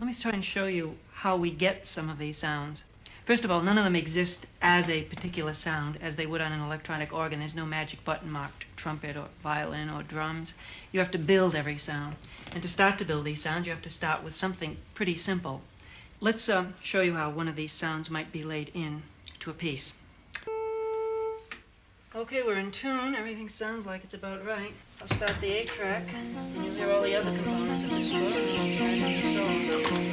Let me try and show you how we get some of these sounds. First of all, none of them exist as a particular sound as they would on an electronic organ. There's no magic button marked trumpet or violin or drums. You have to build every sound. And to start to build these sounds, you have to start with something pretty simple. Let's show you how one of these sounds might be laid in to a piece. Okay, we're in tune. Everything sounds like it's about right. I'll start the A track, and you'll hear all the other components of the score, and I'll try another solo.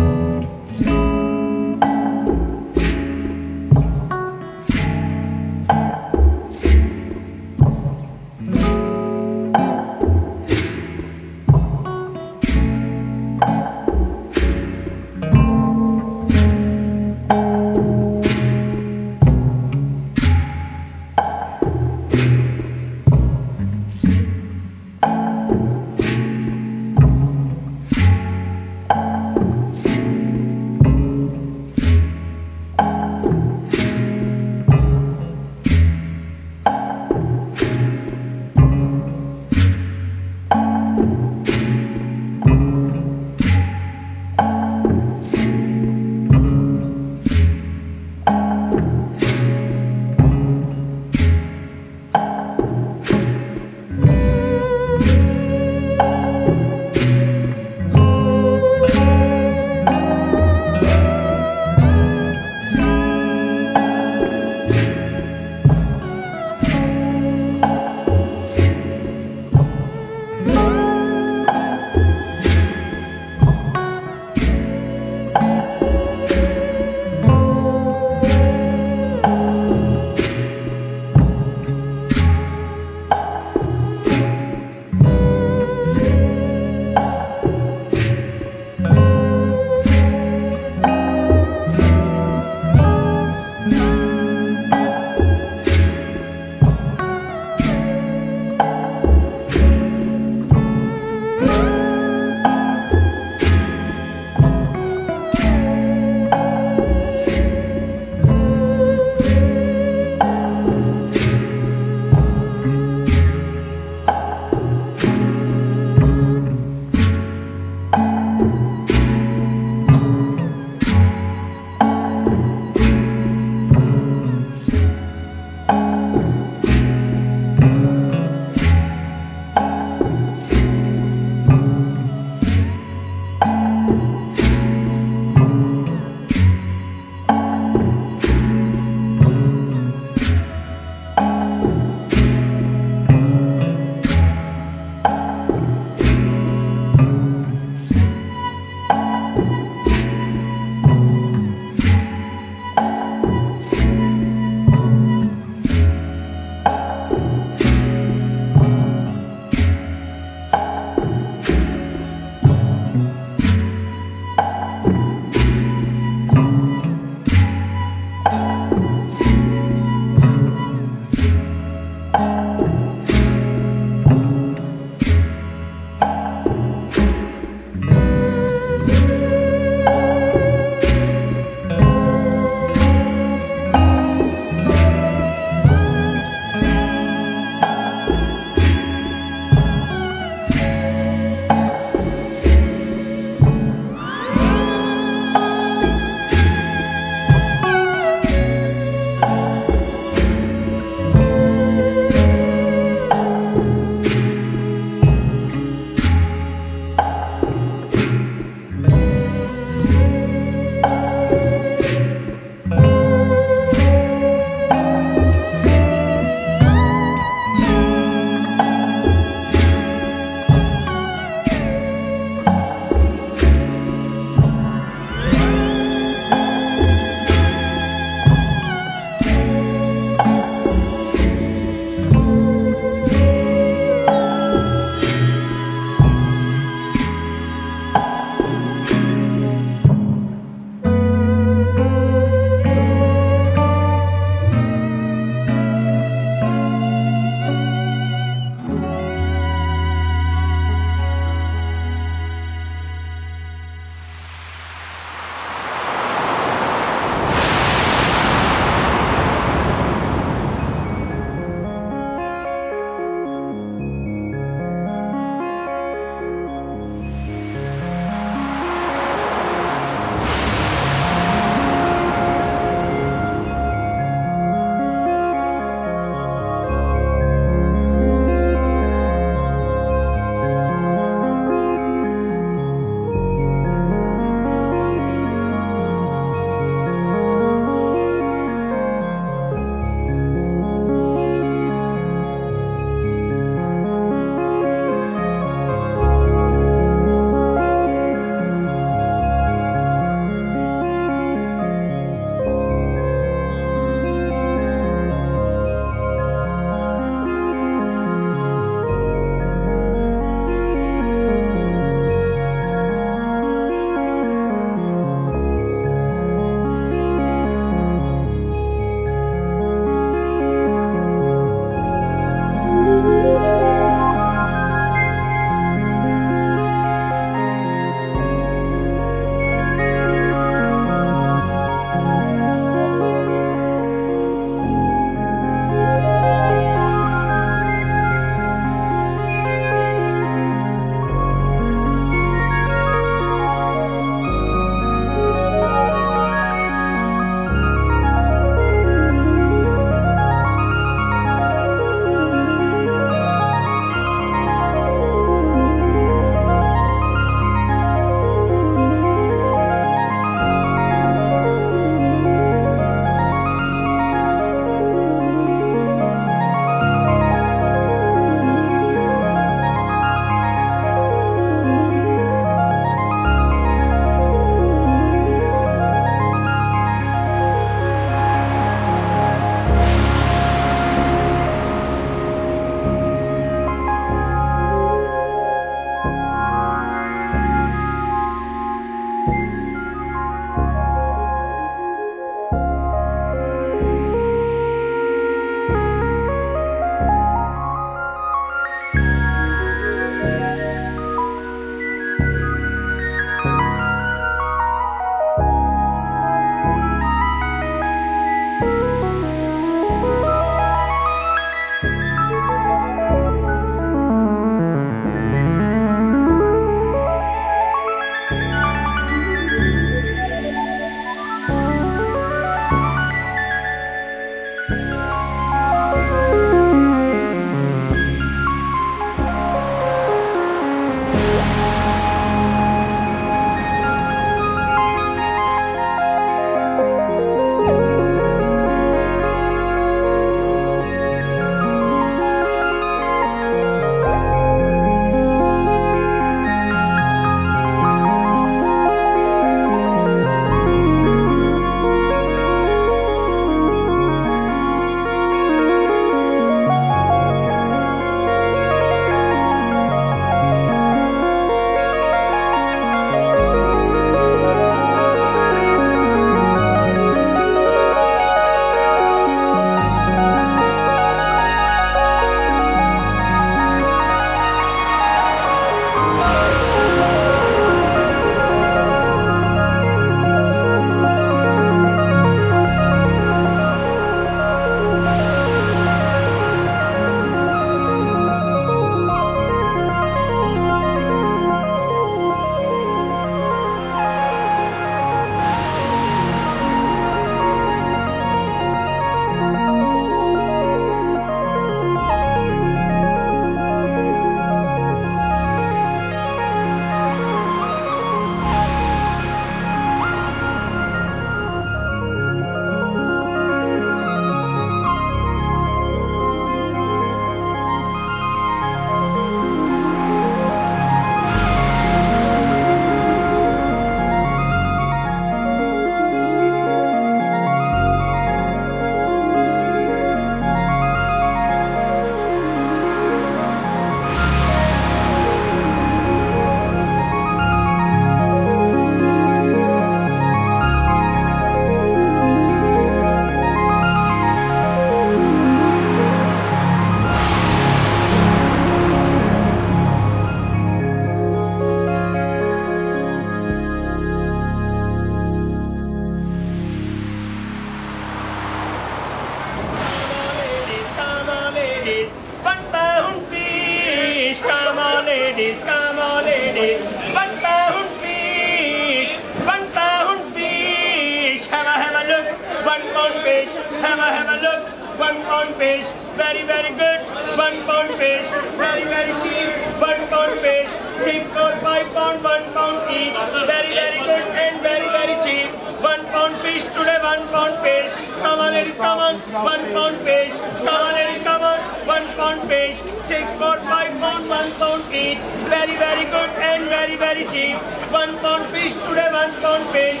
ladies, come on ladies. 1 pound fish, 1 pound fish. Have a look, 1 pound fish. Have a look, 1 pound fish. Very, very good, 1 pound fish. Very, very cheap, 1 pound fish. 6 pound, 5 pound, 1 pound each. Very, very good and very, very cheap. 1 pound fish today, 1 pound fish. Come on ladies, come on, 1 pound fish. Come on ladies, come on, 1 pound fish. 6 pound, 5 pound, 1 pound each. Very, very good and very, very cheap. 1 pound fish today, 1 pound fish.